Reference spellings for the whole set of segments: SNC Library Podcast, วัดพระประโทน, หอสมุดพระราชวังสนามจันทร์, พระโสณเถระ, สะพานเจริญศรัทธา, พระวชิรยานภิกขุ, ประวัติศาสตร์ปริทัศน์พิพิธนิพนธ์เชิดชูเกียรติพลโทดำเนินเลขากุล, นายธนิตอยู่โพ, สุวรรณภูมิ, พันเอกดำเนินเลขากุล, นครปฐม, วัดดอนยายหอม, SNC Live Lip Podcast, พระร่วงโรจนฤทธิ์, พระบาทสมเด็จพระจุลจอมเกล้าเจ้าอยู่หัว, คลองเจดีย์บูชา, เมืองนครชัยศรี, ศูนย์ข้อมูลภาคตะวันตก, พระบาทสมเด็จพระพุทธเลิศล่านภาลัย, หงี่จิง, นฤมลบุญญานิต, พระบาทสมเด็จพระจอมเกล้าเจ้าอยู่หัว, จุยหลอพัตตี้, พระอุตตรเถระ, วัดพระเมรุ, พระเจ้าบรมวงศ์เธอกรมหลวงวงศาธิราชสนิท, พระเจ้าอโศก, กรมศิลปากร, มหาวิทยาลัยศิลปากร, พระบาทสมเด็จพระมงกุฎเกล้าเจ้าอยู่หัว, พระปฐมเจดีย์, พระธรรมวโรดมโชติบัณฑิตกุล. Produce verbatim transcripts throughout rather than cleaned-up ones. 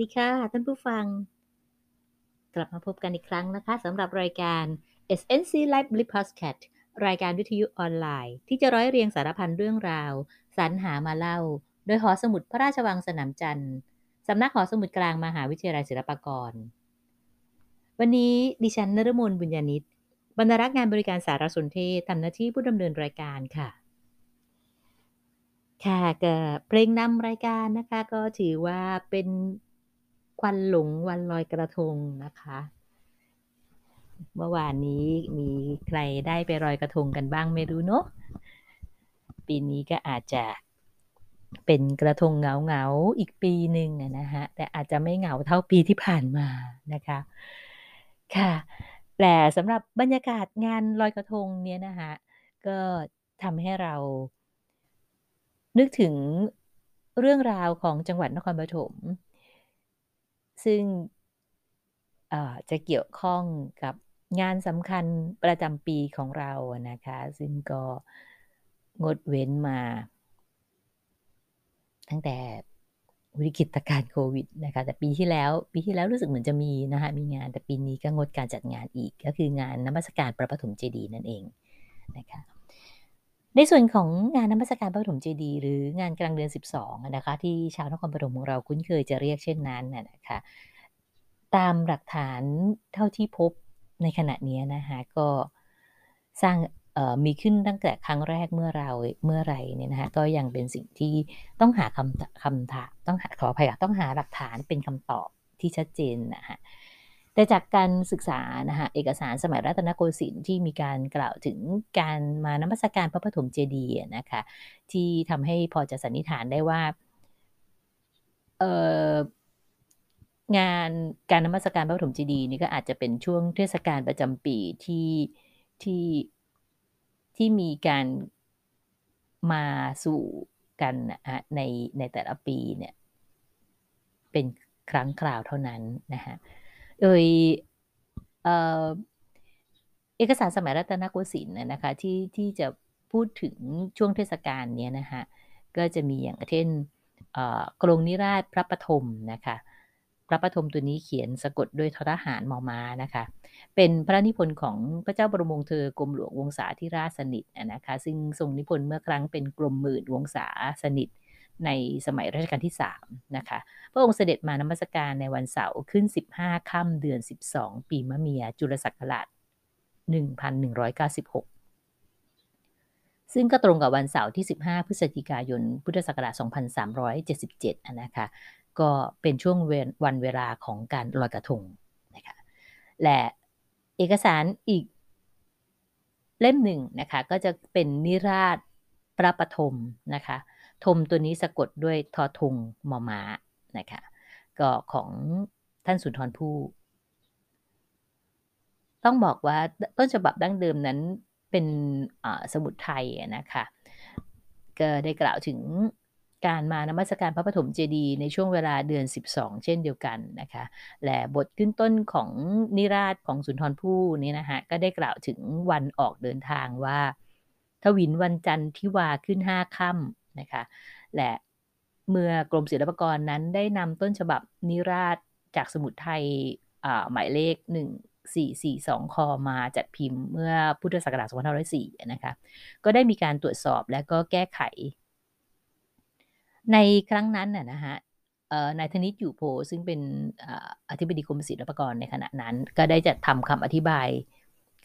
ดีค่ะท่านผู้ฟังกลับมาพบกันอีกครั้งนะคะสำหรับรายการ เอส เอ็น ซี Live Lip Podcast รายการวิทยุออนไลน์ที่จะร้อยเรียงสารพันเรื่องราวสรรหามาเล่าโดยหอสมุดพระราชวังสนามจันทร์สำนักหอสมุดกลางมหาวิทยาลัยศิลปากรวันนี้ดิฉันนฤมลบุญญานิตบรรณารักษ์งานบริการสารสนเทศทำหน้าที่ผู้ดำเนินรายการค่ะค่ะกับเพลงนำรายการนะคะก็ถือว่าเป็นควันหลงวันลอยกระทงนะคะเมื่อวานนี้มีใครได้ไปลอยกระทงกันบ้างไม่รู้เนาะปีนี้ก็อาจจะเป็นกระทงเหงาๆอีกปีหนึ่งนะฮะแต่อาจจะไม่เหงาเท่าปีที่ผ่านมานะคะค่ะแต่สำหรับบรรยากาศงานลอยกระทงเนี่ยนะฮะก็ทำให้เรานึกถึงเรื่องราวของจังหวัดนครปฐมซึ่งจะเกี่ยวข้องกับงานสำคัญประจำปีของเรานะคะซึ่งก็งดเว้นมาตั้งแต่วิกฤตการณ์โควิดนะคะแต่ปีที่แล้วปีที่แล้วรู้สึกเหมือนจะมีนะคะมีงานแต่ปีนี้ก็งดการจัดงานอีกก็คืองานนมัสการพระปฐมเจดีย์นั่นเองนะคะในส่วนของงานนมัสการพระปฐมเจดีย์หรืองานกลางเดือนสิบสองนะคะที่ชาวนครปฐมของเราคุ้นเคยจะเรียกเช่นนั้นนะคะตามหลักฐานเท่าที่พบในขณะนี้นะคะก็สร้างมีขึ้นตั้งแต่ครั้งแรกเมื่อเราเมื่อไรเนี่ยนะคะก็ยังเป็นสิ่งที่ต้องหาคำคำถามต้องหาขออภัยค่ะต้องหาหลักฐานเป็นคำตอบที่ชัดเจนนะคะแต่จากการศึกษานะคะเอกสารสมัยรัตนโกสินทร์ที่มีการกล่าวถึงการมานมัสการพระปฐมเจดีย์นะคะที่ทำให้พอจะสันนิษฐานได้ว่าเอ่องานการนมัสการพระปฐมเจดีย์นี่ก็อาจจะเป็นช่วงเทศกาลประจำปีที่ที่ที่มีการมาสู่กันนะในในแต่ละปีเนี่ยเป็นครั้งคราวเท่านั้นนะฮะโดยเอ่อเอกสารสมัยรัตนโกสินทร์นะคะที่ที่จะพูดถึงช่วงเทศกาลเนี้ยนะคะก็จะมีอย่างเช่นเอ่อกรงนิราศพระปฐมนะคะพระปฐมตัวนี้เขียนสะกดด้วยททหารมอม้านะคะเป็นพระนิพนธ์ของพระเจ้าบรมวงศ์เธอกรมหลวงวงศาธิราชสนิทนะคะซึ่งทรงนิพนธ์เมื่อครั้งเป็นกรมหมื่นวงศาสนิทในสมัยรัชกาลที่สามนะคะพระองค์เสด็จมานมัสการในวันเสาร์ขึ้นสิบห้าค่ำเดือนสิบสองปีมะเมียจุลศักราชหนึ่งพันหนึ่งร้อยเก้าสิบหกซึ่งก็ตรงกับวันเสาร์ที่สิบห้าพฤศจิกายนพุทธศักราชสองพันสามร้อยเจ็ดสิบเจ็ดนะคะก็เป็นช่วงวันเวลาของการลอยกระทงนะคะและเอกสารอีกเล่มหนึ่งนะคะก็จะเป็นนิราศพระปฐมนะคะธมตัวนี้สะกดด้วยทอทงมอม้านะคะก็ของท่านสุนทรภู่ต้องบอกว่าต้นฉบับดั้งเดิมนั้นเป็นสมุดไทยนะคะก็ได้กล่าวถึงการมานมัสการพระปฐมเจดีย์ในช่วงเวลาเดือนสิบสองเช่นเดียวกันนะคะและบทขึ้นต้นของนิราศของสุนทรภู่นี้นะฮะก็ได้กล่าวถึงวันออกเดินทางว่าทวินวันจันทร์ทิวาขึ้นห้าค่ำนะคะและเมื่อกรมศิลปากรนั้นได้นำต้นฉบับนิราศจากสมุดไทยหมายเลขหนึ่งพันสี่ร้อยสี่สิบสองคมาจัดพิมพ์เมื่อพุทธศักราชสองพันห้าร้อยสี่นะคะก็ได้มีการตรวจสอบและก็แก้ไขในครั้งนั้นน่ะนะฮะนายธนิตอยู่โพซึ่งเป็นอธิบดีกรมศิลปากรในขณะนั้นก็ได้จัดทำคำอธิบาย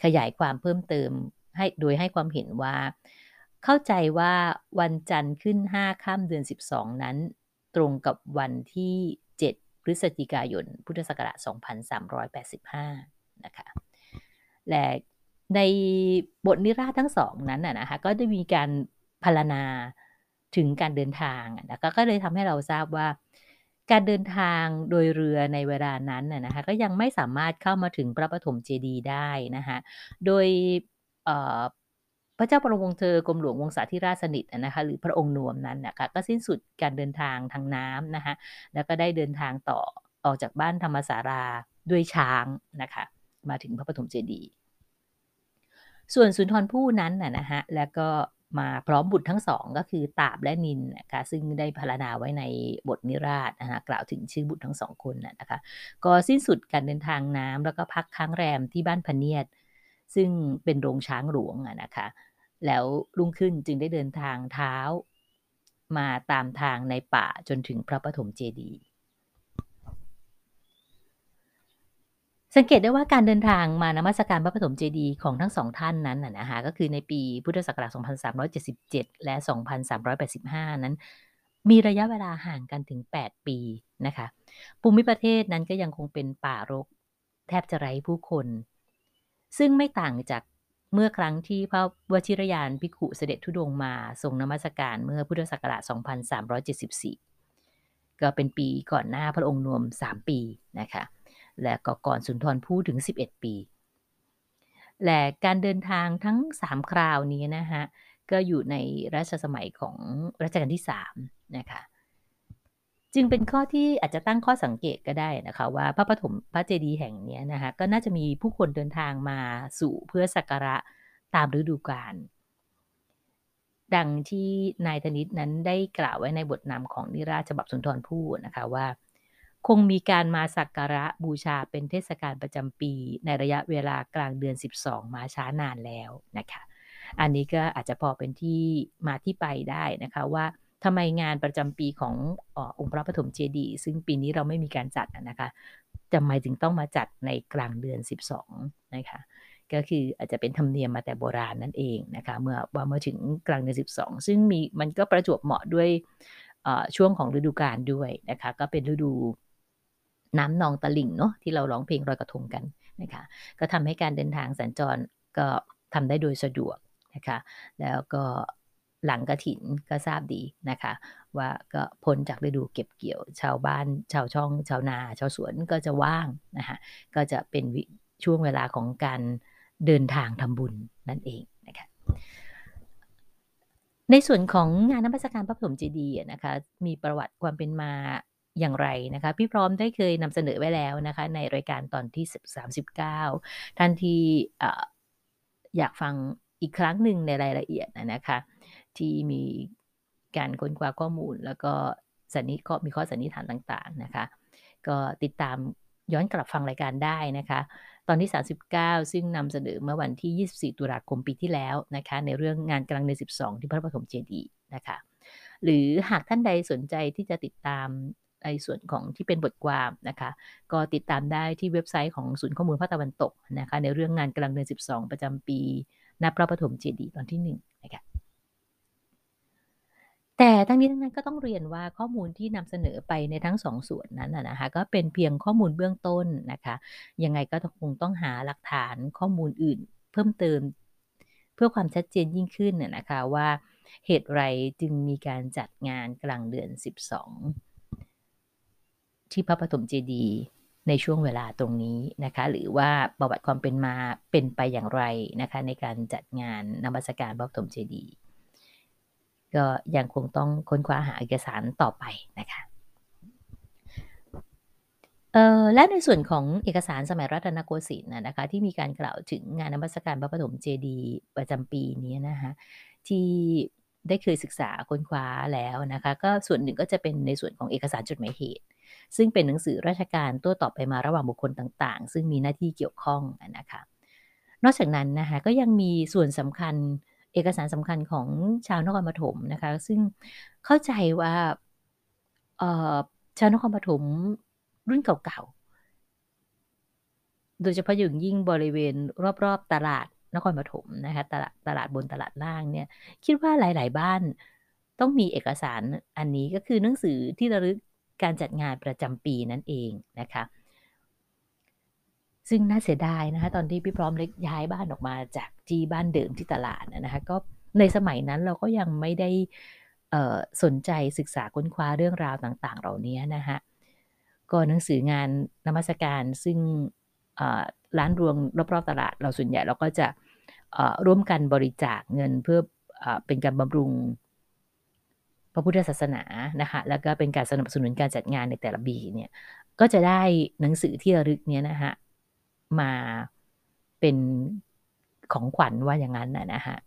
ขยายความเพิ่มเติมให้โดยให้ความเห็นว่าเข้าใจว่าวันจันทร์ขึ้นห้าค่ำเดือนสิบสองนั้นตรงกับวันที่เจ็ดพฤศจิกายนพุทธศักราชสองพันสามร้อยแปดสิบห้านะคะและในบทนิราศทั้งสองนั้นน่ะนะคะก็ได้มีการพรรณนาถึงการเดินทางแล้วก็เลยทำให้เราทราบว่าการเดินทางโดยเรือในเวลานั้นนะคะก็ยังไม่สามารถเข้ามาถึงพระปฐมเจดีย์ได้นะคะโดยพระเจ้าบรมวงศ์เธอกรมหลวงวงศาธิราชสนิทนะคะหรือพระองค์นวมนั้นนะคะก็สิ้นสุดการเดินทางทางน้ำนะคะแล้วก็ได้เดินทางต่อออกจากบ้านธรรมสาราด้วยช้างนะคะมาถึงพระปฐมเจดีย์ส่วนสุนทรภู่นั้นนะคะแล้วก็ มาพร้อมบุตรทั้งสองก็คือตาบและนินนะคะซึ่งได้พรรณนาไว้ในบทนิราศนะคะกล่าวถึงชื่อบุตรทั้งสองคนนะคะก็สิ้นสุดการเดินทางน้ำแล้วก็พักค้างแรมที่บ้านพเนียดซึ่งเป็นโรงช้างหลวงนะคะแล้วรุ่งขึ้นจึงได้เดินทางเท้ามาตามทางในป่าจนถึงพระปฐมเจดีย์สังเกตได้ว่าการเดินทางมานมัสการพระปฐมเจดีย์ของทั้งสองท่านนั้นนะคะก็คือในปีพุทธศักราชสองพันสามร้อยเจ็ดสิบเจ็ดและสองพันสามร้อยแปดสิบห้านั้นมีระยะเวลาห่างกันถึงแปดปีนะคะภูมิประเทศนั้นก็ยังคงเป็นป่ารกแทบจะไร้ผู้คนซึ่งไม่ต่างจากเมื่อครั้งที่พระวชิรยานภิกขุเสด็จธุดงค์มาทรงนมัสการเมื่อพุทธศักราชสองพันสามร้อยเจ็ดสิบสี่ก็เป็นปีก่อนหน้าพระองค์นวมสามปีนะคะและก็ก่อนสุนทรภู่ถึงสิบเอ็ดปีและการเดินทางทั้งสามคราวนี้นะฮะก็อยู่ในรัชสมัยของรัชกาลที่สามนะคะจึงเป็นข้อที่อาจจะตั้งข้อสังเกตก็ได้นะคะว่าพระปฐมพระเจดีย์แห่งนี้นะคะก็น่าจะมีผู้คนเดินทางมาสู่เพื่อสักการะตามฤดูกาลดังที่นายธนิตนั้นได้กล่าวไว้ในบทนำของนิราศฉบับสุนทรภู่นะคะว่าคงมีการมาสักการะบูชาเป็นเทศกาลประจำปีในระยะเวลากลางเดือนสิบสองมาช้านานแล้วนะคะอันนี้ก็อาจจะพอเป็นที่มาที่ไปได้นะคะว่าทำไมงานประจำปีของเอ่อองค์พระปฐมเจดีย์ซึ่งปีนี้เราไม่มีการจัดนะคะทำไมถึงต้องมาจัดในกลางเดือนสิบสองนะคะก็คืออาจจะเป็นธรรมเนียมมาแต่โบราณนั่นเองนะคะเมื่อว่าเมื่อถึงกลางเดือนสิบสองซึ่งมีมันก็ประจวบเหมาะด้วยเอ่อช่วงของฤดูกาลด้วยนะคะก็เป็นฤดูน้ำนองตะลิ่งเนาะที่เราร้องเพลงลอยกระทงกันนะคะก็ทำให้การเดินทางสัญจรก็ทำได้โดยสะดวกนะคะแล้วก็หลังกฐินก็ทราบดีนะคะว่าก็พ้นจากฤดูเก็บเกี่ยวชาวบ้านชาวช่องชาวนาชาวสวนก็จะว่างนะคะก็จะเป็นช่วงเวลาของการเดินทางทำบุญนั่นเองนะคะในส่วนของงานนมัสการพระปฐมเจดีย์นะคะมีประวัติความเป็นมาอย่างไรนะคะพี่พร้อมได้เคยนำเสนอไว้แล้วนะคะในรายการตอนที่สามสิบเก้าท่านที่อยากฟังอีกครั้งหนึ่งในรายละเอียดนะคะที่มีการค้นคว้าข้อมูลแล้วก็สันนิษฐานมีข้อสันนิษฐานต่างๆนะคะก็ติดตามย้อนกลับฟังรายการได้นะคะตอนที่สามสิบเก้าซึ่งนำเสนอเมื่อวันที่ยี่สิบสี่ตุลาคมปีที่แล้วนะคะในเรื่องงานกลางเดือนสิบสองที่พระปฐมเจดีย์นะคะหรือหากท่านใดสนใจที่จะติดตามในส่วนของที่เป็นบทความนะคะก็ติดตามได้ที่เว็บไซต์ของศูนย์ข้อมูลภาคตะวันตกนะคะในเรื่องงานกลางเดือนสิบสองประจำปีณพระปฐมเจดีย์ตอนที่หนึ่งนะคะแต่ทั้งนี้ทั้งนั้นก็ต้องเรียนว่าข้อมูลที่นำเสนอไปในทั้งสองส่วนนั้นนะคะก็เป็นเพียงข้อมูลเบื้องต้นนะคะยังไงก็คงต้องหาหลักฐานข้อมูลอื่นเพิ่มเติมเพื่อความชัดเจนยิ่งขึ้นนะคะว่าเหตุไรจึงมีการจัดงานกลางเดือนสิบสองที่พระปฐมเจดีย์ในช่วงเวลาตรงนี้นะคะหรือว่าประวัติความเป็นมาเป็นไปอย่างไรนะคะในการจัดงานนมัสการพระปฐมเจดีย์ก็ยังคงต้องค้นคว้าหาเอกสารต่อไปนะคะเอ่อและในส่วนของเอกสารสมัยรัตนโกสินทร์นะคะที่มีการกล่าวถึงงานนมัสการพระปฐมเจดีย์ประจำปีนี้นะคะที่ได้เคยศึกษาค้นคว้าแล้วนะคะก็ส่วนหนึ่งก็จะเป็นในส่วนของเอกสารจดหมายเหตุซึ่งเป็นหนังสือราชการตัวต่อไปมาระหว่างบุคคลต่างๆซึ่งมีหน้าที่เกี่ยวข้องนะคะนอกจากนั้นนะคะก็ยังมีส่วนสำคัญเอกสารสำคัญของชาวนครปฐมนะคะซึ่งเข้าใจว่าชาวนครปฐมรุ่นเก่าๆโดยเฉพาะอย่างยิ่งบริเวณรอบๆตลาดนครปฐมนะคะตลาดตลาดบนตลาดล่างเนี่ยคิดว่าหลายๆบ้านต้องมีเอกสารอันนี้ก็คือหนังสือที่ระลึกการจัดงานประจำปีนั่นเองนะคะซึ่งน่าเสียดายนะคะตอนที่พี่พร้อมเล็กย้ายบ้านออกมาจากที่บ้านเดิมที่ตลาดนะคะก็ในสมัยนั้นเราก็ยังไม่ได้สนใจศึกษาค้นคว้าเรื่องราวต่างๆเหล่านี้นะคะก็หนังสืองานนมัสการซึ่งร้านรวงรอบๆตลาดเราส่วนใหญ่เราก็จะร่วมกันบริจาคเงินเพื่อเป็นการบำรุงพระพุทธศาสนานะคะแล้วก็เป็นการสนับสนุนการจัดงานในแต่ละปีเนี่ยก็จะได้หนังสือที่ระลึกเนี่ยนะคะมาเป็นของขวัญว่าอย่างนั้นนะฮะ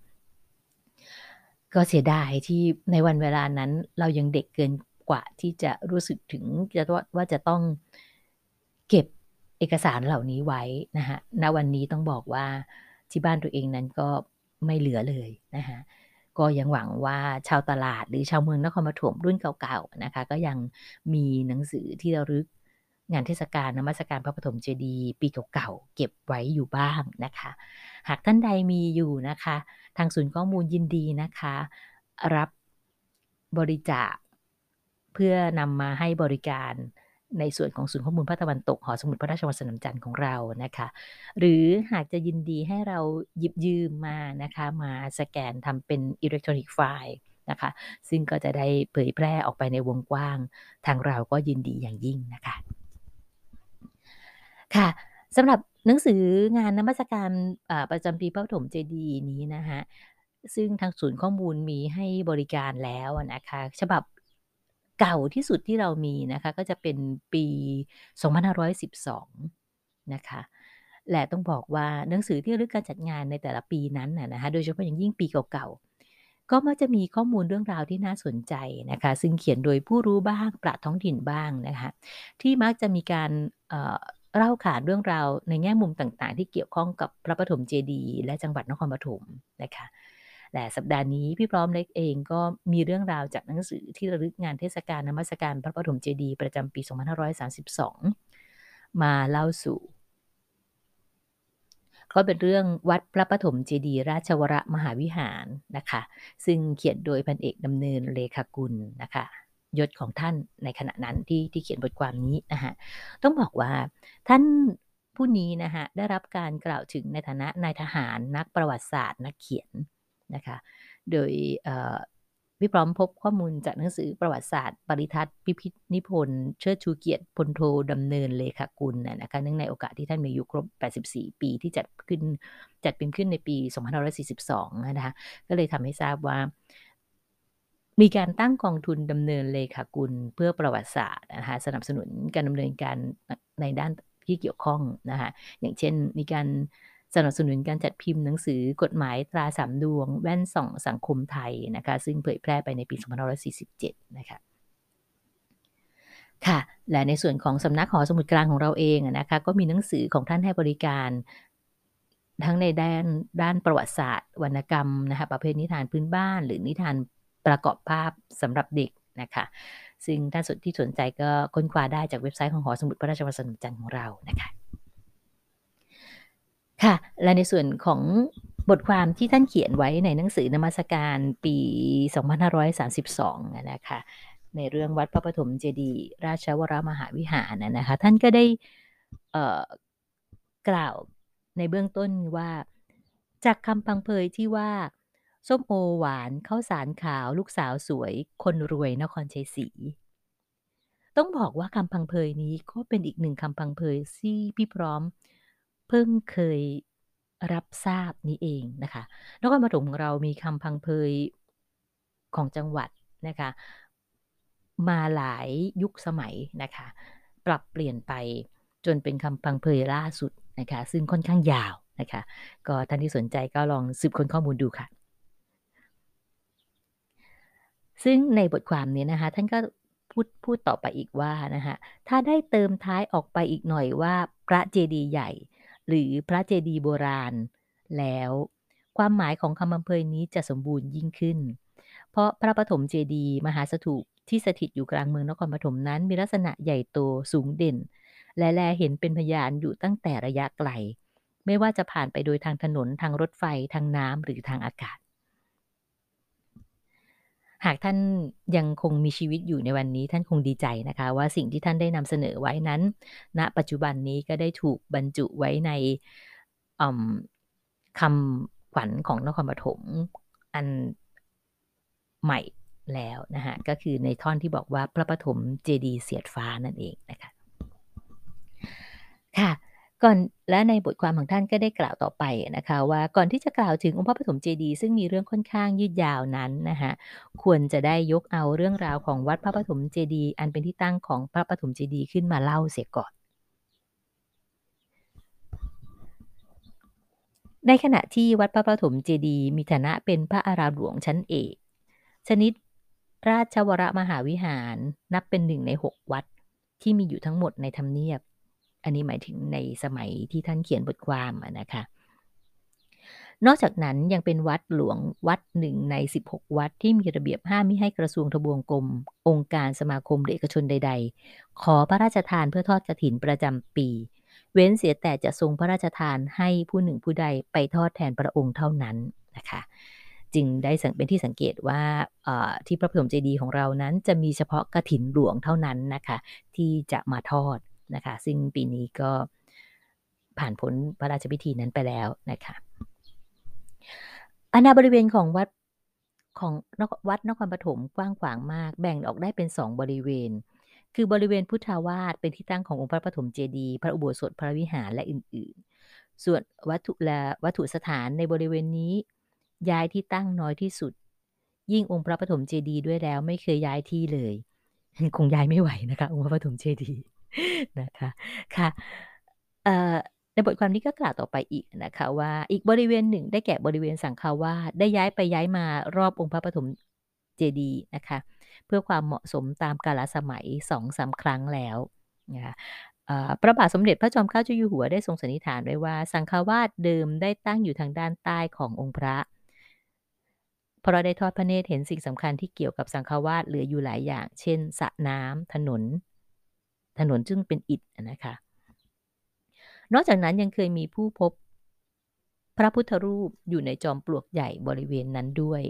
ก็เสียดายที่ในวันเวลานั้นเรายังเด็กเกินกว่าที่จะรู้สึกถึงว่าจะต้องเก็บเอกสารเหล่านี้ไว้นะฮะณวันนี้ต้องบอกว่าที่บ้านตัวเองนั้นก็ไม่เหลือเลยนะฮะก็ยังหวังว่าชาวตลาดหรือชาวเมืองนครปฐมรุ่นเก่าๆนะคะก็ยังมีหนังสือที่ระลึกงานเทศกาลนมัสการพระปฐมเจดีย์ปีเก่าๆเก็บไว้อยู่บ้างนะคะหากท่านใดมีอยู่นะคะทางศูนย์ข้อมูลยินดีนะคะรับบริจาคเพื่อนำมาให้บริการในส่วนของศูนย์ข้อมูลภาคตะวันตกหอสมุดพระราชวังสนามจันทร์ของเรานะคะหรือหากจะยินดีให้เราหยิบยืมมานะคะมาสแกนทำเป็นอิเล็กทรอนิกส์ไฟล์นะคะซึ่งก็จะได้เผยแพร่ออกไปในวงกว้างทางเราก็ยินดีอย่างยิ่งนะคะค่ะสำหรับหนังสืองานนมัสการประจำปีพระปฐมเจดีย์นี้นะคะซึ่งทางศูนย์ข้อมูลมีให้บริการแล้วนะคะฉบับเก่าที่สุดที่เรามีนะคะก็จะเป็นปีสองพันห้าร้อยสิบสองนะคะและต้องบอกว่าหนังสือที่ระลึกการจัดงานในแต่ละปีนั้นนะคะโดยเฉพาะอย่างยิ่งปีเก่าๆก็มักจะมีข้อมูลเรื่องราวที่น่าสนใจนะคะซึ่งเขียนโดยผู้รู้บ้างปราชญ์ท้องถิ่นบ้างนะคะที่มักจะมีการเอ่อเล่าขานเรื่องราวในแง่มุมต่างๆที่เกี่ยวข้องกับพระปฐมเจดีย์และจังหวัดนครปฐมนะคะและสัปดาห์นี้พี่พร้อมเล็กเองก็มีเรื่องราวจากหนังสือที่ระลึกงานเทศกาลนมัสการพระปฐมเจดีย์ประจำปีสองพันห้าร้อยสามสิบสองมาเล่าสู่ก็เป็นเรื่องวัดพระปฐมเจดีย์ราชวรมหาวิหารนะคะซึ่งเขียนโดยพันเอกดำเนินเลขากุลนะคะยศของท่านในขณะนั้นที่ที่เขียนบทความนี้นะฮะต้องบอกว่าท่านผู้นี้นะฮะได้รับการกล่าวถึงในฐานะนายทหารนักประวัติศาสตร์นักเขียนนะคะโดยพี่พร้อมพบข้อมูลจากหนังสือประวัติศาสตร์ปริทัศน์พิพิธนิพนธ์เชิดชูเกียรติพลโทดำเนินเลขากุลนะคะเนื่องในโอกาสที่ท่านมีอายุครบแปดสิบสี่ปีที่จัดขึ้นจัดพิมพ์ขึ้นในปีสองพันห้าร้อยสี่สิบสองนะคะก็เลยทำให้ทราบว่ามีการตั้งกองทุนดำเนินเลขากุลเพื่อประวัติศาสตร์นะคะสนับสนุนการดำเนินการในด้านที่เกี่ยวข้องนะคะอย่างเช่นมีการสนับสนุนการจัดพิมพ์หนังสือกฎหมายตราสามดวงแว่นส่องสังคมไทยนะคะซึ่งเผยแพร่ไปในปีสองพันห้าร้อยสี่สิบเจ็ดนะคะค่ะและในส่วนของสำนักหอสมุดกลางของเราเองนะคะก็มีหนังสือของท่านให้บริการทั้งในด้านด้านประวัติศาสตร์วรรณกรรมนะคะประเภทนิทานพื้นบ้านหรือนิทานประกอบภาพสำหรับเด็กนะคะซึ่งท่านที่สนใจก็ค้นคว้าได้จากเว็บไซต์ของหอสมุดพระราชวังสนามจันทร์ของเรานะคะค่ะและในส่วนของบทความที่ท่านเขียนไว้ในหนังสือนมัสการปีสองพันห้าร้อยสามสิบสองนะคะในเรื่องวัดพระปฐมเจดีย์ราชวรมหาวิหารนะคะท่านก็ได้เอ่อกล่าวในเบื้องต้นว่าจากคำพังเพยที่ว่าส้มโอหวานข้าวสารขาวลูกสาวสวยคนรวยนครชัยศรีต้องบอกว่าคำพังเพยนี้ก็เป็นอีกหนึ่งคำพังเพยที่พี่พร้อมเพิ่งเคยรับทราบนี้เองนะคะนครปฐมของเรามีคำพังเพยของจังหวัดนะคะมาหลายยุคสมัยนะคะปรับเปลี่ยนไปจนเป็นคำพังเพยล่าสุดนะคะซึ่งค่อนข้างยาวนะคะก็ท่านที่สนใจก็ลองสืบค้นข้อมูลดูค่ะซึ่งในบทความนี้นะคะท่านก็พูดพูดต่อไปอีกว่านะคะถ้าได้เติมท้ายออกไปอีกหน่อยว่าพระเจดีย์ใหญ่หรือพระเจดีย์โบราณแล้วความหมายของคำพังเพยนี้จะสมบูรณ์ยิ่งขึ้นเพราะพระปฐมเจดีย์มหาสถูปที่สถิตอยู่กลางเมืองนครปฐมนั้นมีลักษณะใหญ่โตสูงเด่นและแลเห็นเป็นพยานอยู่ตั้งแต่ระยะไกลไม่ว่าจะผ่านไปโดยทางถนนทางรถไฟทางน้ำหรือทางอากาศหากท่านยังคงมีชีวิตอยู่ในวันนี้ท่านคงดีใจนะคะว่าสิ่งที่ท่านได้นำเสนอไว้นั้นณปัจจุบันนี้ก็ได้ถูกบรรจุไว้ในคำขวัญของนครปฐมอันใหม่แล้วนะคะก็คือในท่อนที่บอกว่าพระปฐมเจดีย์เสียดฟ้านั่นเองนะคะค่ะก่อนและในบทความของท่านก็ได้กล่าวต่อไปนะคะว่าก่อนที่จะกล่าวถึงองค์พระปฐมเจดีย์ซึ่งมีเรื่องค่อนข้างยืดยาวนั้นนะคะควรจะได้ยกเอาเรื่องราวของวัดพระปฐมเจดีย์อันเป็นที่ตั้งของพระปฐมเจดีย์ขึ้นมาเล่าเสียก่อน ในขณะที่วัดพระปฐมเจดีย์มีฐานะเป็นพระอารามหลวงชั้นเอกชนิดราชวรมหาวิหารนับเป็นหนึ่งในหกวัดที่มีอยู่ทั้งหมดในธรรมเนียบอันนี้หมายถึงในสมัยที่ท่านเขียนบทความนะคะนอกจากนั้นยังเป็นวัดหลวงวัดหนึ่งในสิบหกวัดที่มีระเบียบห้ามมิให้กระทรวงทบวงกรมองค์การสมาคมเอกชนใดๆขอพระราชทานเพื่อทอดกฐินประจำปีเว้นเสียแต่จะทรงพระราชทานให้ผู้หนึ่งผู้ใดไปทอดแทนพระองค์เท่านั้นนะคะจึงได้เป็นที่สังเกตว่าที่พระปฐมเจดีย์ของเรานั้นจะมีเฉพาะกฐินหลวงเท่านั้นนะคะที่จะมาทอดนะคะซึ่งปีนี้ก็ผ่านพ้นพระราชพิธีนั้นไปแล้วนะคะอาณาบริเวณของวัดของวัดนครปฐมกว้างขวางมากแบ่งออกได้เป็นสองบริเวณคือบริเวณพุทธาวาสเป็นที่ตั้งขององค์พระปฐมเจดีย์พระอุโบสถพระวิหารและอื่นๆส่วนวัตถุและวัตถุสถานในบริเวณนี้ย้ายที่ตั้งน้อยที่สุดยิ่งองค์พระปฐมเจดีย์ด้วยแล้วไม่เคยย้ายที่เลยคงย้ายไม่ไหวนะคะองค์พระปฐมเจดีย์นะคะค่ะในบทความนี้ก็กล่าวต่อไปอีกนะคะว่าอีกบริเวณหนึ่งได้แก่บริเวณสังฆาวาสได้ย้ายไปย้ายมารอบองค์พระปฐมเจดีย์นะคะเพื่อความเหมาะสมตามกาลสมัย สองถึงสาม ครั้งแล้วนะคะพระบาทสมเด็จพระจอมเกล้าเจ้าอยู่หัวได้ทรงสันนิษฐานไว้ว่าสังฆาวาสเดิมได้ตั้งอยู่ทางด้านใต้ขององค์พระพระได้ทอดพระเนตรเห็นสิ่งสำคัญที่เกี่ยวกับสังฆาวาสเหลืออยู่หลายอย่างเช่นสระน้ำถนนถนนจึงเป็นอิฐนะคะนอกจากนั้นยังเคยมีผู้พบพระพุทธรูปอยู่ในจอมปลวกใหญ่บริเวณนั้นด้วย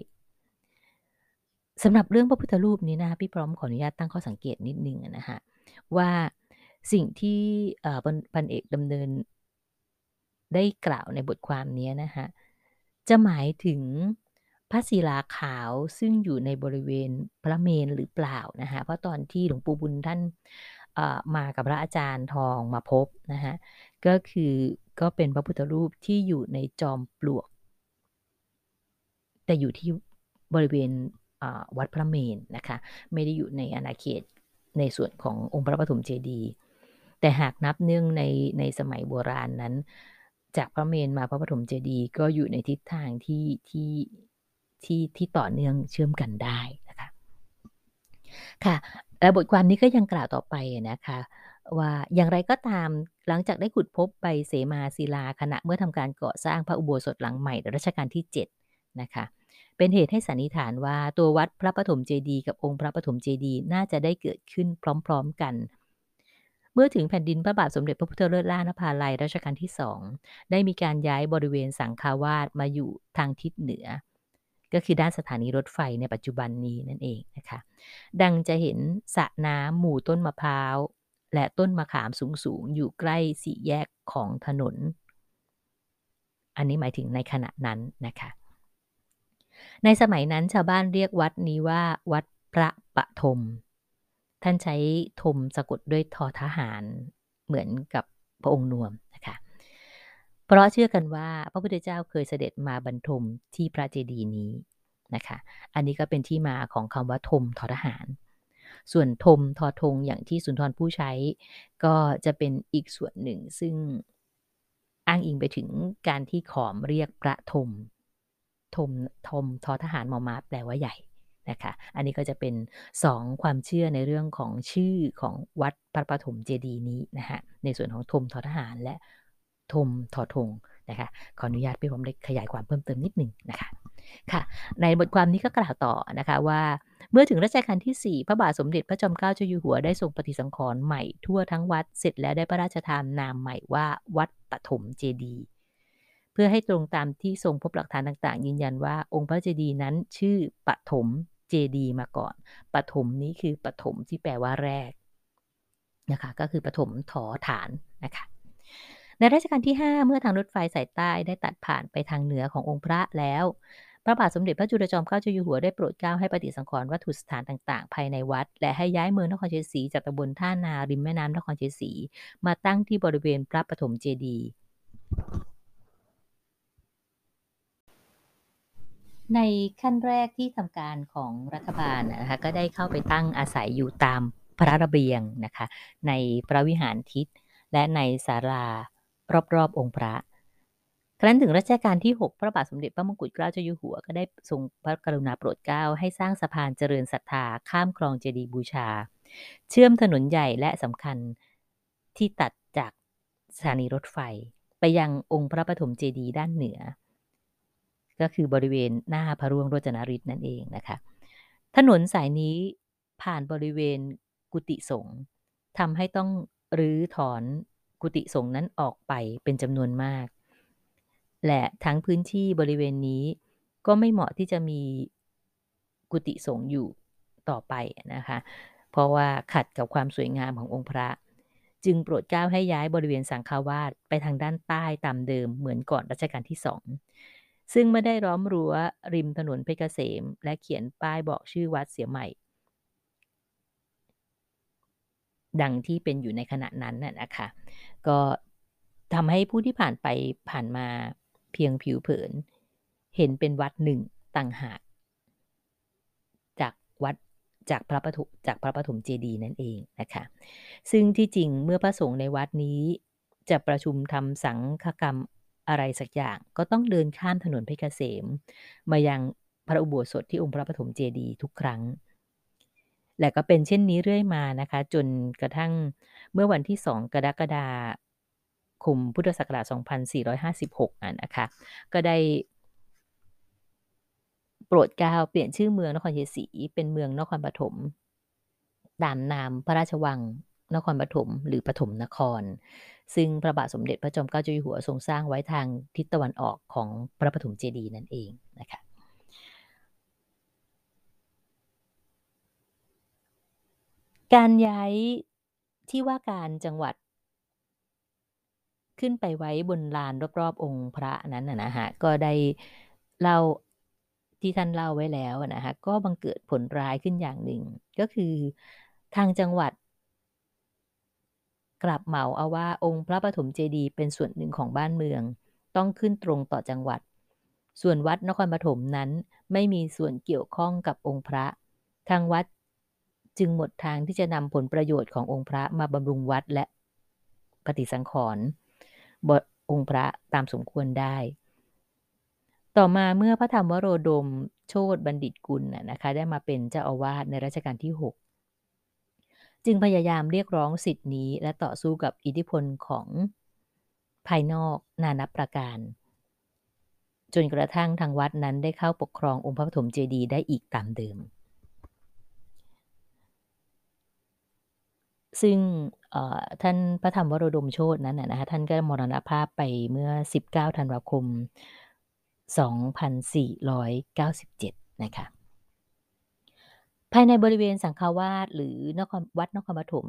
สำหรับเรื่องพระพุทธรูปนี้นะคะพี่พร้อมขออนุญาตตั้งข้อสังเกตนิดนึงนะคะว่าสิ่งที่พันเอกดำเนินได้กล่าวในบทความนี้นะคะจะหมายถึงพระศิลาขาวซึ่งอยู่ในบริเวณพระเมรุหรือเปล่านะคะเพราะตอนที่หลวงปู่บุญท่านมากับพระอาจารย์ทองมาพบนะคะก็คือก็เป็นพระพุทธรูปที่อยู่ในจอมปลวกแต่อยู่ที่บริเวณวัดพระเมรุนะคะไม่ได้อยู่ในอาณาเขตในส่วนขององค์พระปฐมเจดีย์แต่หากนับเนื่องในในสมัยโบราณ น, นั้นจากพระเมรุมาพระปฐมเจดีย์ก็อยู่ในทิศทางที่ที่ที่ที่ต่อเนื่องเชื่อมกันได้นะคะค่ะและบทความนี้ก็ยังกล่าวต่อไปนะคะว่าอย่างไรก็ตามหลังจากได้ขุดพบใบเสมาศิลาขณะเมื่อทำการก่อสร้างพระอุโบสถหลังใหม่รัชกาลที่เจ็ดนะคะเป็นเหตุให้สันนิษฐานว่าตัววัดพระปฐมเจดีย์กับองค์พระปฐมเจดีย์น่าจะได้เกิดขึ้นพร้อมๆกันเมื่อถึงแผ่นดินพระบาทสมเด็จพระพุทธเลิศล่านภาลัยรัชกาลที่สองได้มีการย้ายบริเวณสังฆาวาสมาอยู่ทางทิศเหนือก็คือด้านสถานีรถไฟในปัจจุบันนี้นั่นเองนะคะดังจะเห็นสระน้ำหมู่ต้นมะพร้าวและต้นมะขามสูงๆอยู่ใกล้สี่แยกของถนนอันนี้หมายถึงในขณะนั้นนะคะในสมัยนั้นชาวบ้านเรียกวัดนี้ว่าวัดพระปฐมท่านใช้ธมสะกดด้วยทอทหารเหมือนกับพระองค์นวมนะคะเพราะเชื่อกันว่าพระพุทธเจ้าเคยเสด็จมาบรรทมที่พระเจดีย์นี้นะคะอันนี้ก็เป็นที่มาของคำว่าธมทอทหารส่วนธมทอธงอย่างที่สุนทรภู่ใช้ก็จะเป็นอีกส่วนหนึ่งซึ่งอ้างอิงไปถึงการที่ขอมเรียกพระธมธมธมทอทหารมอม้าแปลว่าใหญ่นะคะอันนี้ก็จะเป็นสองความเชื่อในเรื่องของชื่อของวัดพระปฐมเจดีย์นี้นะฮะในส่วนของธมทอทหารและธมทอธงนะคะขออนุญาตพี่ผมได้ขยายความเพิ่มเติมนิดหนึ่งนะคะค่ะในบทความนี้ก็กล่าวต่อนะคะว่าเมื่อถึงรัชกาลที่สี่พระบาทสมเด็จพระจอมเกล้าเจ้าอยู่หัวได้ทรงปฏิสังขรณ์ใหม่ทั่วทั้งวัดเสร็จแล้วได้พระราชทานนามใหม่ว่าวัดปฐมเจดีย์เพื่อให้ตรงตามที่ทรงพบหลักฐานต่างๆยืนยันว่าองค์พระเจดีย์นั้นชื่อปฐมเจดีย์มาก่อนปฐมนี้คือปฐมที่แปลว่าแรกนะคะก็คือปฐมถอฐานนะคะในรัชกาลที่ห้าเมื่อทางรถไฟสายใต้ได้ตัดผ่านไปทางเหนือขององค์พระแล้วพระบาทสมเด็จพระจุลจอมเกล้าเจ้าอยู่หัวได้โปรดเกล้าให้ปฏิสังขรณ์วัตถุสถานต่างๆภายในวัดและให้ย้ายเมืองนครชัยศรีจากตำบลท่านาริมแม่น้ำนครชัยศรีมาตั้งที่บริเวณพระปฐมเจดีย์ในขั้นแรกที่ทำการของรัฐบาลนะคะก็ได้เข้าไปตั้งอาศัยอยู่ตามพระระเบียงนะคะในพระวิหารทิศและในศาลารอบๆองค์พระ ครั้นถึงรัชกาลที่หกพระบาทสมเด็จพระมงกุฎเกล้าเจ้าอยู่หัวก็ได้ทรงพระกรุณาโปรดเกล้าให้สร้างสะพานเจริญศรัทธาข้ามคลองเจดีย์บูชาเชื่อมถนนใหญ่และสำคัญที่ตัดจากสถานีรถไฟไปยังองค์พระปฐมเจดีย์ด้านเหนือก็คือบริเวณหน้าพระร่วงโรจนฤทธิ์นั่นเองนะคะถนนสายนี้ผ่านบริเวณกุฏิสงฆ์ทำให้ต้องรื้อถอนกุฏิสงฆ์นั้นออกไปเป็นจำนวนมากและทั้งพื้นที่บริเวณนี้ก็ไม่เหมาะที่จะมีกุฏิสงฆ์อยู่ต่อไปนะคะเพราะว่าขัดกับความสวยงามขององค์พระจึงโปรดเกล้าให้ย้ายบริเวณสังฆวาสไปทางด้านใต้ตามเดิมเหมือนก่อนรัชกาลที่สองซึ่งไม่ได้ล้อมรั้วริมถนนเพชรเกษมและเขียนป้ายบอกชื่อวัดเสียใหม่ดังที่เป็นอยู่ในขณะนั้นน่ะนะคะก็ทำให้ผู้ที่ผ่านไปผ่านมาเพียงผิวเผินเห็นเป็นวัดหนึ่งต่างหากจากวัดจากพระปฐมจากพระปฐมเจดีย์นั่นเองนะคะซึ่งที่จริงเมื่อพระสงฆ์ในวัดนี้จะประชุมทำสังฆกรรมอะไรสักอย่างก็ต้องเดินข้ามถนนเพชรเกษมมายังพระอุโบสถที่องค์พระปฐมเจดีย์ทุกครั้งและก็เป็นเช่นนี้เรื่อยมานะคะจนกระทั่งเมื่อวันที่สองกรกฎาคมพุทธศักราชสองพันสี่ร้อยห้าสิบหกอ่ะนะคะก็ได้โปรดเกล้าเปลี่ยนชื่อเมืองนครชัยศรีเป็นเมืองนครปฐมตามนามพระราชวังนครปฐมหรือปฐมนครซึ่งพระบาทสมเด็จพระจอมเกล้าเจ้าอยู่หัวทรงสร้างไว้ทางทิศตะวันออกของพระปฐมเจดีย์นั่นเองนะคะการย้ายที่ว่าการจังหวัดขึ้นไปไว้บนลานรอบๆองค์พระนั้นนะฮะก็ได้เล่าที่ท่านเล่าไว้แล้วนะฮะก็บังเกิดผลร้ายขึ้นอย่างหนึ่งก็คือทางจังหวัดกลับเหมาเอาว่าองค์พระปฐมเจดีย์เป็นส่วนหนึ่งของบ้านเมืองต้องขึ้นตรงต่อจังหวัดส่วนวัดนครปฐมนั้นไม่มีส่วนเกี่ยวข้องกับองค์พระทางวัดจึงหมดทางที่จะนำผลประโยชน์ขององค์พระมาบำรุงวัดและปฏิสังขรณ์องค์พระตามสมควรได้ต่อมาเมื่อพระธรรมวโรดมโชติบัณฑิตกุลนะคะได้มาเป็นเจ้าอาวาสในรัชกาลที่หกจึงพยายามเรียกร้องสิทธินี้และต่อสู้กับอิทธิพลของภายนอกนานับประการจนกระทั่งทางวัดนั้นได้เข้าปกครององค์พระปฐมเจดีย์ได้อีกตามเดิมซึ่งท่านพระธรรมวโรดมโชตินั้นนะคะท่านก็มรณภาพไปเมื่อสิบเก้าธันวาคมสองพันสี่ร้อยเก้าสิบเจ็ดนะคะภายในบริเวณสังฆวาสหรือนครวัดนครปฐม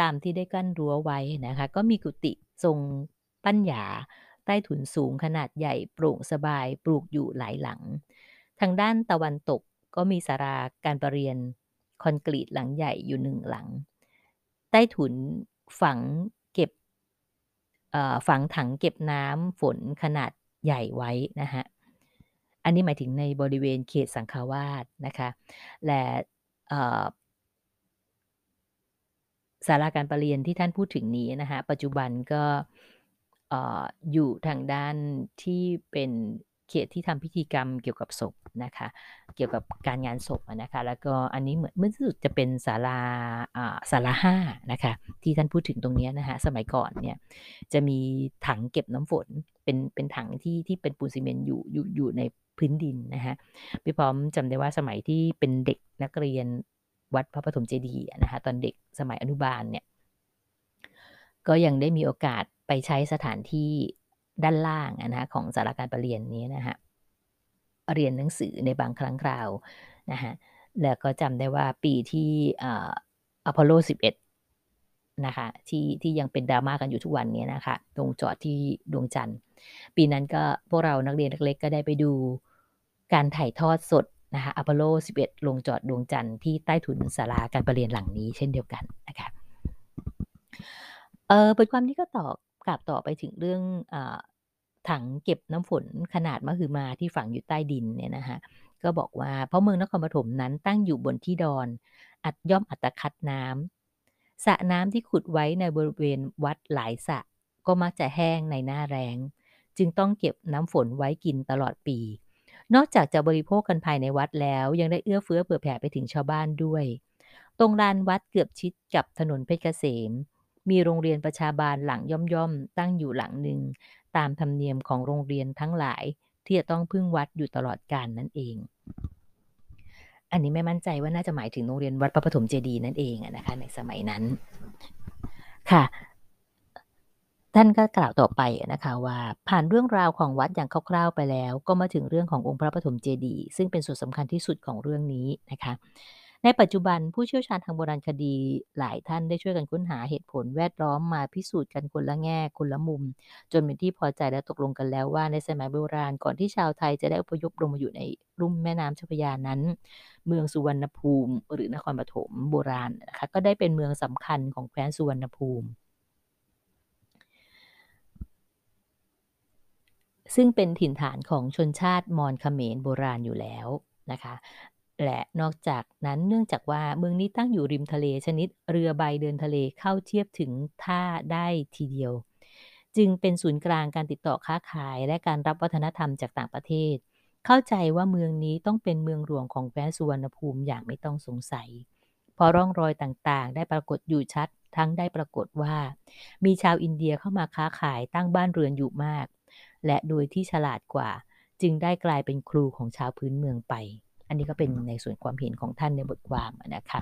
ตามที่ได้กั้นรั้วไว้นะคะก็มีกุฏิทรงปัญญาใต้ถุนสูงขนาดใหญ่โปร่งสบายปลูกอยู่หลายหลังทางด้านตะวันตกก็มีศาลาการประเรียนคอนกรีตหลังใหญ่อยู่หนึ่งหลังใต้ถุนฝังเก็บฝังถังเก็บน้ำฝนขนาดใหญ่ไว้นะฮะอันนี้หมายถึงในบริเวณเขตสังฆวาสนะคะและศาลาการประเรียนที่ท่านพูดถึงนี้นะฮะปัจจุบันก็อยู่ทางด้านที่เป็นเขตที่ทำพิธีกรรมเกี่ยวกับศพนะคะเกี่ยวกับการงานศพนะคะแล้วก็อันนี้เหมือนเมื่อสุดจะเป็นศาลาอ่าศาลาห้านะคะที่ท่านพูดถึงตรงนี้นะคะสมัยก่อนเนี่ยจะมีถังเก็บน้ำฝนเป็นเป็นถังที่ที่เป็นปูนซีเมนต์อยู่อยู่อยู่ในพื้นดินนะคะพี่พร้อมจำได้ว่าสมัยที่เป็นเด็กนักเรียนวัดพระปฐมเจดีย์นะคะตอนเด็กสมัยอนุบาลเนี่ยก็ยังได้มีโอกาสไปใช้สถานที่ด้านล่างนะฮะของศาลาการประเรียนนี้นะฮะเรียนหนังสือในบางครั้งคราวนะฮะแล้วก็จำได้ว่าปีที่อพอลโลสิบเอ็ดนะคะที่ที่ยังเป็นดราม่ากันอยู่ทุกวันนี้นะคะตรงจอดที่ดวงจันทร์ปีนั้นก็พวกเรานักเรียนเล็กๆก็ได้ไปดูการถ่ายทอดสดนะคะอพอลโลสิบเอ็ดลงจอดดวงจันทร์ที่ใต้ถุนศาลาการประเรียนหลังนี้เช่นเดียวกันนะคะเออบทความนี้ก็ตอบกลับต่อไปถึงเรื่องถังเก็บน้ำฝนขนาดมหึมาที่ฝังอยู่ใต้ดินเนี่ยนะฮะก็บอกว่าเพราะเมืองนครปฐมนั้นตั้งอยู่บนที่ดอนอัดย่อมอัตคัดน้ำสระน้ำที่ขุดไว้ในบริเวณวัดหลายสระ ก็มักจะแห้งในหน้าแล้งจึงต้องเก็บน้ำฝนไว้กินตลอดปีนอกจากจะบริโภคกันภายในวัดแล้วยังได้เอื้อเฟื้อเผื่อแผ่ไปถึงชาวบ้านด้วยตรงลานวัดเกือบชิดกับถนนเพชรเกษมมีโรงเรียนประชาบาลหลังย่อมๆตั้งอยู่หลังหนึ่งตามธรรมเนียมของโรงเรียนทั้งหลายที่จะต้องพึ่งวัดอยู่ตลอดกาลนั่นเองอันนี้ไม่มั่นใจว่าน่าจะหมายถึงโรงเรียนวัดพระปฐมเจดีย์นั่นเองนะคะในสมัยนั้นค่ะท่านก็กล่าวต่อไปนะคะว่าผ่านเรื่องราวของวัดอย่างคร่าวๆไปแล้วก็มาถึงเรื่องขององค์พระปฐมเจดีย์ซึ่งเป็นส่วนสำคัญที่สุดของเรื่องนี้นะคะในปัจจุบันผู้เชี่ยวชาญทางโบราณคดีหลายท่านได้ช่วยกันค้นหาเหตุผลแวดล้อมมาพิสูจน์กันคนละแง่คนละมุมจนเป็นที่พอใจและตกลงกันแล้วว่าในสมัยโบราณก่อนที่ชาวไทยจะได้อพยพลงมาอยู่ในลุ่มแม่น้ำเจ้าพระยานั้นเมืองสุวรรณภูมิหรือนครปฐมโบราณนะคะก็ได้เป็นเมืองสำคัญของแคว้นสุวรรณภูมิซึ่งเป็นถิ่นฐานของชนชาติมอญเขมรโบราณอยู่แล้วนะคะและนอกจากนั้นเนื่องจากว่าเมืองนี้ตั้งอยู่ริมทะเลชนิดเรือใบเดินทะเลเข้าเทียบถึงท่าได้ทีเดียวจึงเป็นศูนย์กลางการติดต่อค้าขายและการรับวัฒนธรรมจากต่างประเทศเข้าใจว่าเมืองนี้ต้องเป็นเมืองหลวงของแคว้นสุวรรณภูมิอย่างไม่ต้องสงสัยพอร่องรอยต่างๆได้ปรากฏอยู่ชัดทั้งได้ปรากฏว่ามีชาวอินเดียเข้ามาค้าขายตั้งบ้านเรือนอยู่มากและโดยที่ฉลาดกว่าจึงได้กลายเป็นครูของชาวพื้นเมืองไปอันนี้ก็เป็นในส่วนความเห็นของท่านในบทความนะคะ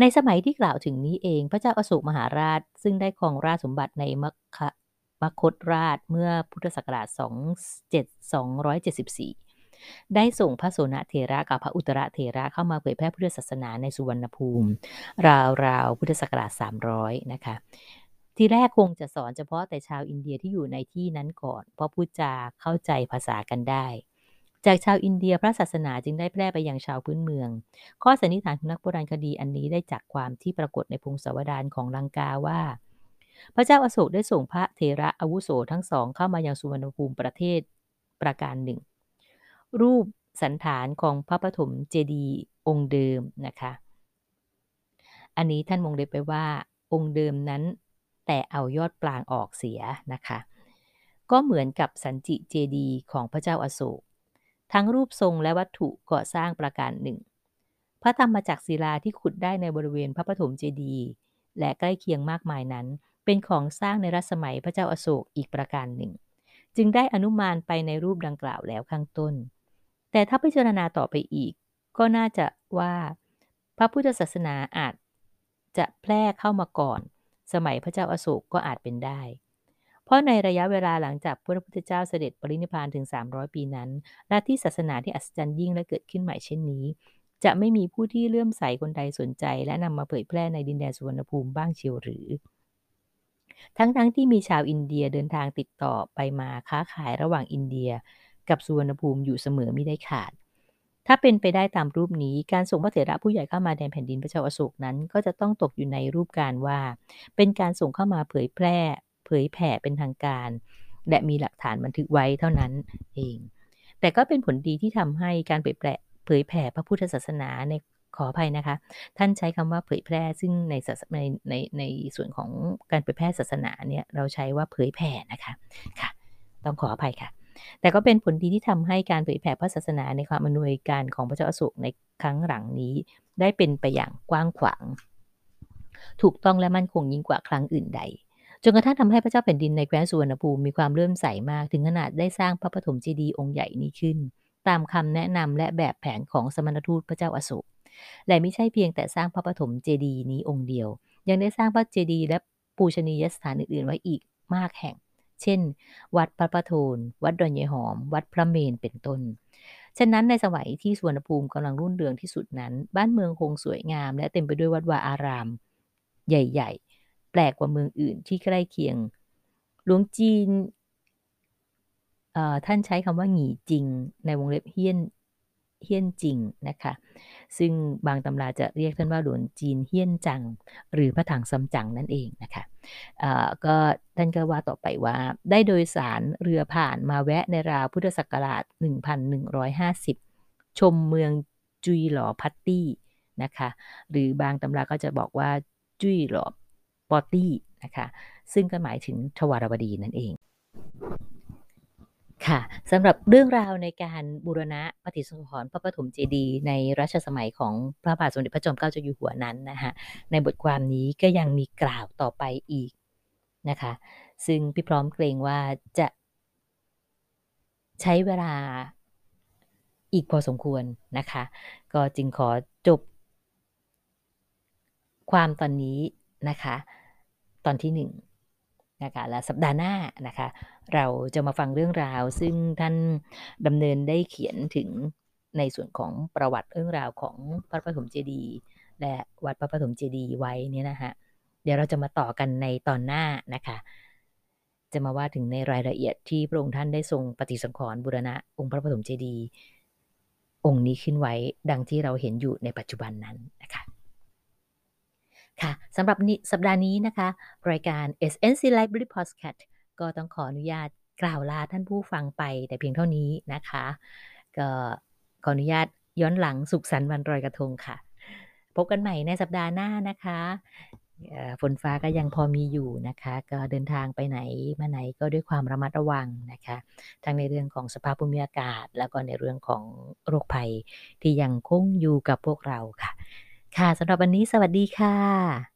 ในสมัยที่กล่าวถึงนี้เองพระเจ้าอโศกมหาราชซึ่งได้ครองราชสมบัติในมคธราชเมื่อพุทธศักราชสองพันเจ็ดร้อยเจ็ดสิบสี่ได้ส่งพระโสณเถระกับพระอุตตรเถระเข้ามาเผยแพร่พุทธศาสนาในสุวรรณภูมิราวๆพุทธศักราชสามร้อยนะคะทีแรกคงจะสอนเฉพาะแต่ชาวอินเดียที่อยู่ในที่นั้นก่อนเพราะพูดจาเข้าใจภาษากันได้จากชาวอินเดียพระศาสนาจึงได้แพร่ไปยังชาวพื้นเมืองข้อสันนิษฐานของนักโบราณคดีอันนี้ได้จากความที่ปรากฏในพงศาวดารของลังกาว่าพระเจ้าอโศกได้ส่งพระเถระอาวุโสทั้งสองเข้ามายังสุวรรณภูมิประเทศประการหนึ่งรูปสันฐานของพระปฐมเจดีย์องค์เดิมนะคะอันนี้ท่านวงเล็บไปว่าองค์เดิมนั้นแต่เอายอดปรางออกเสียนะคะก็เหมือนกับสันจิเจดีย์ของพระเจ้าอโศกทั้งรูปทรงและวัตถุก่อสร้างประการหนึ่งพระธรรมจักรศิลาที่ขุดได้ในบริเวณพระปฐมเจดีย์และใกล้เคียงมากมายนั้นเป็นของสร้างในรัชสมัยพระเจ้าอโศกอีกประการหนึ่งจึงได้อนุมานไปในรูปดังกล่าวแล้วข้างต้นแต่ถ้าพิจารณาต่อไปอีกก็น่าจะว่าพระพุทธศาสนาอาจจะแพร่เข้ามาก่อนสมัยพระเจ้าอโศกก็อาจเป็นได้เพราะในระยะเวลาหลังจากพระพุทธเจ้าเสด็จปรินิพพานถึงสามร้อยปีนั้นและที่ศาสนาที่อัศจรรย์ยิ่งและเกิดขึ้นใหม่เช่นนี้จะไม่มีผู้ที่เลื่อมใสคนใดสนใจและนำมาเผยแพร่ในดินแดนสุวรรณภูมิบ้างเชียวหรือทั้งๆ ท, ที่มีชาวอินเดียเดินทางติดต่อไปมาค้าขายระหว่างอินเดียกับสุวรรณภูมิอยู่เสมอมิได้ขาดถ้าเป็นไปได้ตามรูปนี้การส่งพระเถระผู้ใหญ่เข้ามาในแผ่นดินพระเจ้าอโศกนั้นก็จะต้องตกอยู่ในรูปการว่าเป็นการส่งเข้ามาเผยแพร่เผยแผ่เป็นทางการและมีหลักฐานบันทึกไว้เท่านั้นเองแต่ก็เป็นผลดีที่ทำให้การเผยแพร่เผยแผ่พระพุทธศาสนาในขออภัยนะคะท่านใช้คำว่าเผยแพร่ซึ่งในในในในส่วนของการเผยแพร่ศาสนาเนี่ยเราใช้ว่าเผยแผ่นะคะค่ะต้องขออภัยค่ะแต่ก็เป็นผลดีที่ทำให้การเผยแผ่พระศาสนาในความอำนวยการของพระเจ้าอโศกในครั้งหลังนี้ได้เป็นไปอย่างกว้างขวางถูกต้องและมั่นคงยิ่งกว่าครั้งอื่นใดจนกระทั่งทำให้พระเจ้าแผ่นดินในแคว้นสุวรรณภูมิมีความเลื่อมใสมากถึงขนาดได้สร้างพระปฐมเจดีย์องค์ใหญ่นี้ขึ้นตามคำแนะนำและแบบแผนของสมณทูตพระเจ้าอโศกและไม่ใช่เพียงแต่สร้างพระปฐมเจดีย์นี้องค์เดียวยังได้สร้างพระเจดีย์และปูชนียสถานอื่นๆไว้อีกมากแห่งเช่นวัดพระประโทนวัดดอนยายหอมวัดพระเมรุเป็นต้นฉะนั้นในสมัยที่สุวรรณภูมิกำลังรุ่งเรืองที่สุดนั้นบ้านเมืองคงสวยงามและเต็มไปด้วยวัดวาอารามใหญ่ๆแปลกกว่าเมืองอื่นที่ใกล้เคียงหลวงจีนท่านใช้คำว่าหงี่จิงในวงเล็บเฮี้ยนเฮี้ยนจริงนะคะซึ่งบางตำราจะเรียกท่านว่าหลวงจีนเฮี้ยนจังหรือพระถังซัมจั๋งนั่นเองนะคะก็ท่านก็ว่าต่อไปว่าได้โดยสารเรือผ่านมาแวะในราวพุทธศักราช หนึ่งพันหนึ่งร้อยห้าสิบ ชมเมืองจุยหลอพัตตี้นะคะหรือบางตำราก็จะบอกว่าจุยหลอปอตี้นะคะ ซึ่งก็หมายถึงชวารวดีนั่นเองค่ะสำหรับเรื่องราวในการบูรณะปฏิสังขรณ์พระปฐมเจดีย์ในรัชสมัยของพระบาทสมเด็จพระจอมเกล้าเจ้าอยู่หัวนั้นนะคะในบทความนี้ก็ยังมีกล่าวต่อไปอีกนะคะซึ่งพี่พร้อมเกรงว่าจะใช้เวลาอีกพอสมควรนะคะก็จึงขอจบความตอนนี้นะคะตอนที่หนึ่งนะคะและสัปดาห์หน้านะคะเราจะมาฟังเรื่องราวซึ่งท่านดำเนินได้เขียนถึงในส่วนของประวัติเรื่องราวของพระปฐมเจดีย์และวัดพระปฐมเจดีย์ไว้เนี่ยนะคะเดี๋ยวเราจะมาต่อกันในตอนหน้านะคะจะมาว่าถึงในรายละเอียดที่พระองค์ท่านได้ทรงปฏิสังขรณ์บูรณะองค์พระปฐมเจดีย์องค์นี้ขึ้นไว้ดังที่เราเห็นอยู่ในปัจจุบันนั้นนะคะค่ะสำหรับสัปดาห์นี้นะคะรายการ เอส เอ็น ซี Library Podcast ก็ต้องขออนุญาตกล่าวลาท่านผู้ฟังไปแต่เพียงเท่านี้นะคะก็ขออนุญาตย้อนหลังสุขสันต์วันลอยกระทงค่ะพบกันใหม่ในสัปดาห์หน้านะคะฝนฟ้าก็ยังพอมีอยู่นะคะก็เดินทางไปไหนมาไหนก็ด้วยความระมัดระวังนะคะทั้งในเรื่องของสภาพภูมิอากาศแล้วก็ในเรื่องของโรคภัยที่ยังคงอยู่กับพวกเราค่ะค่ะสำหรับวันนี้สวัสดีค่ะ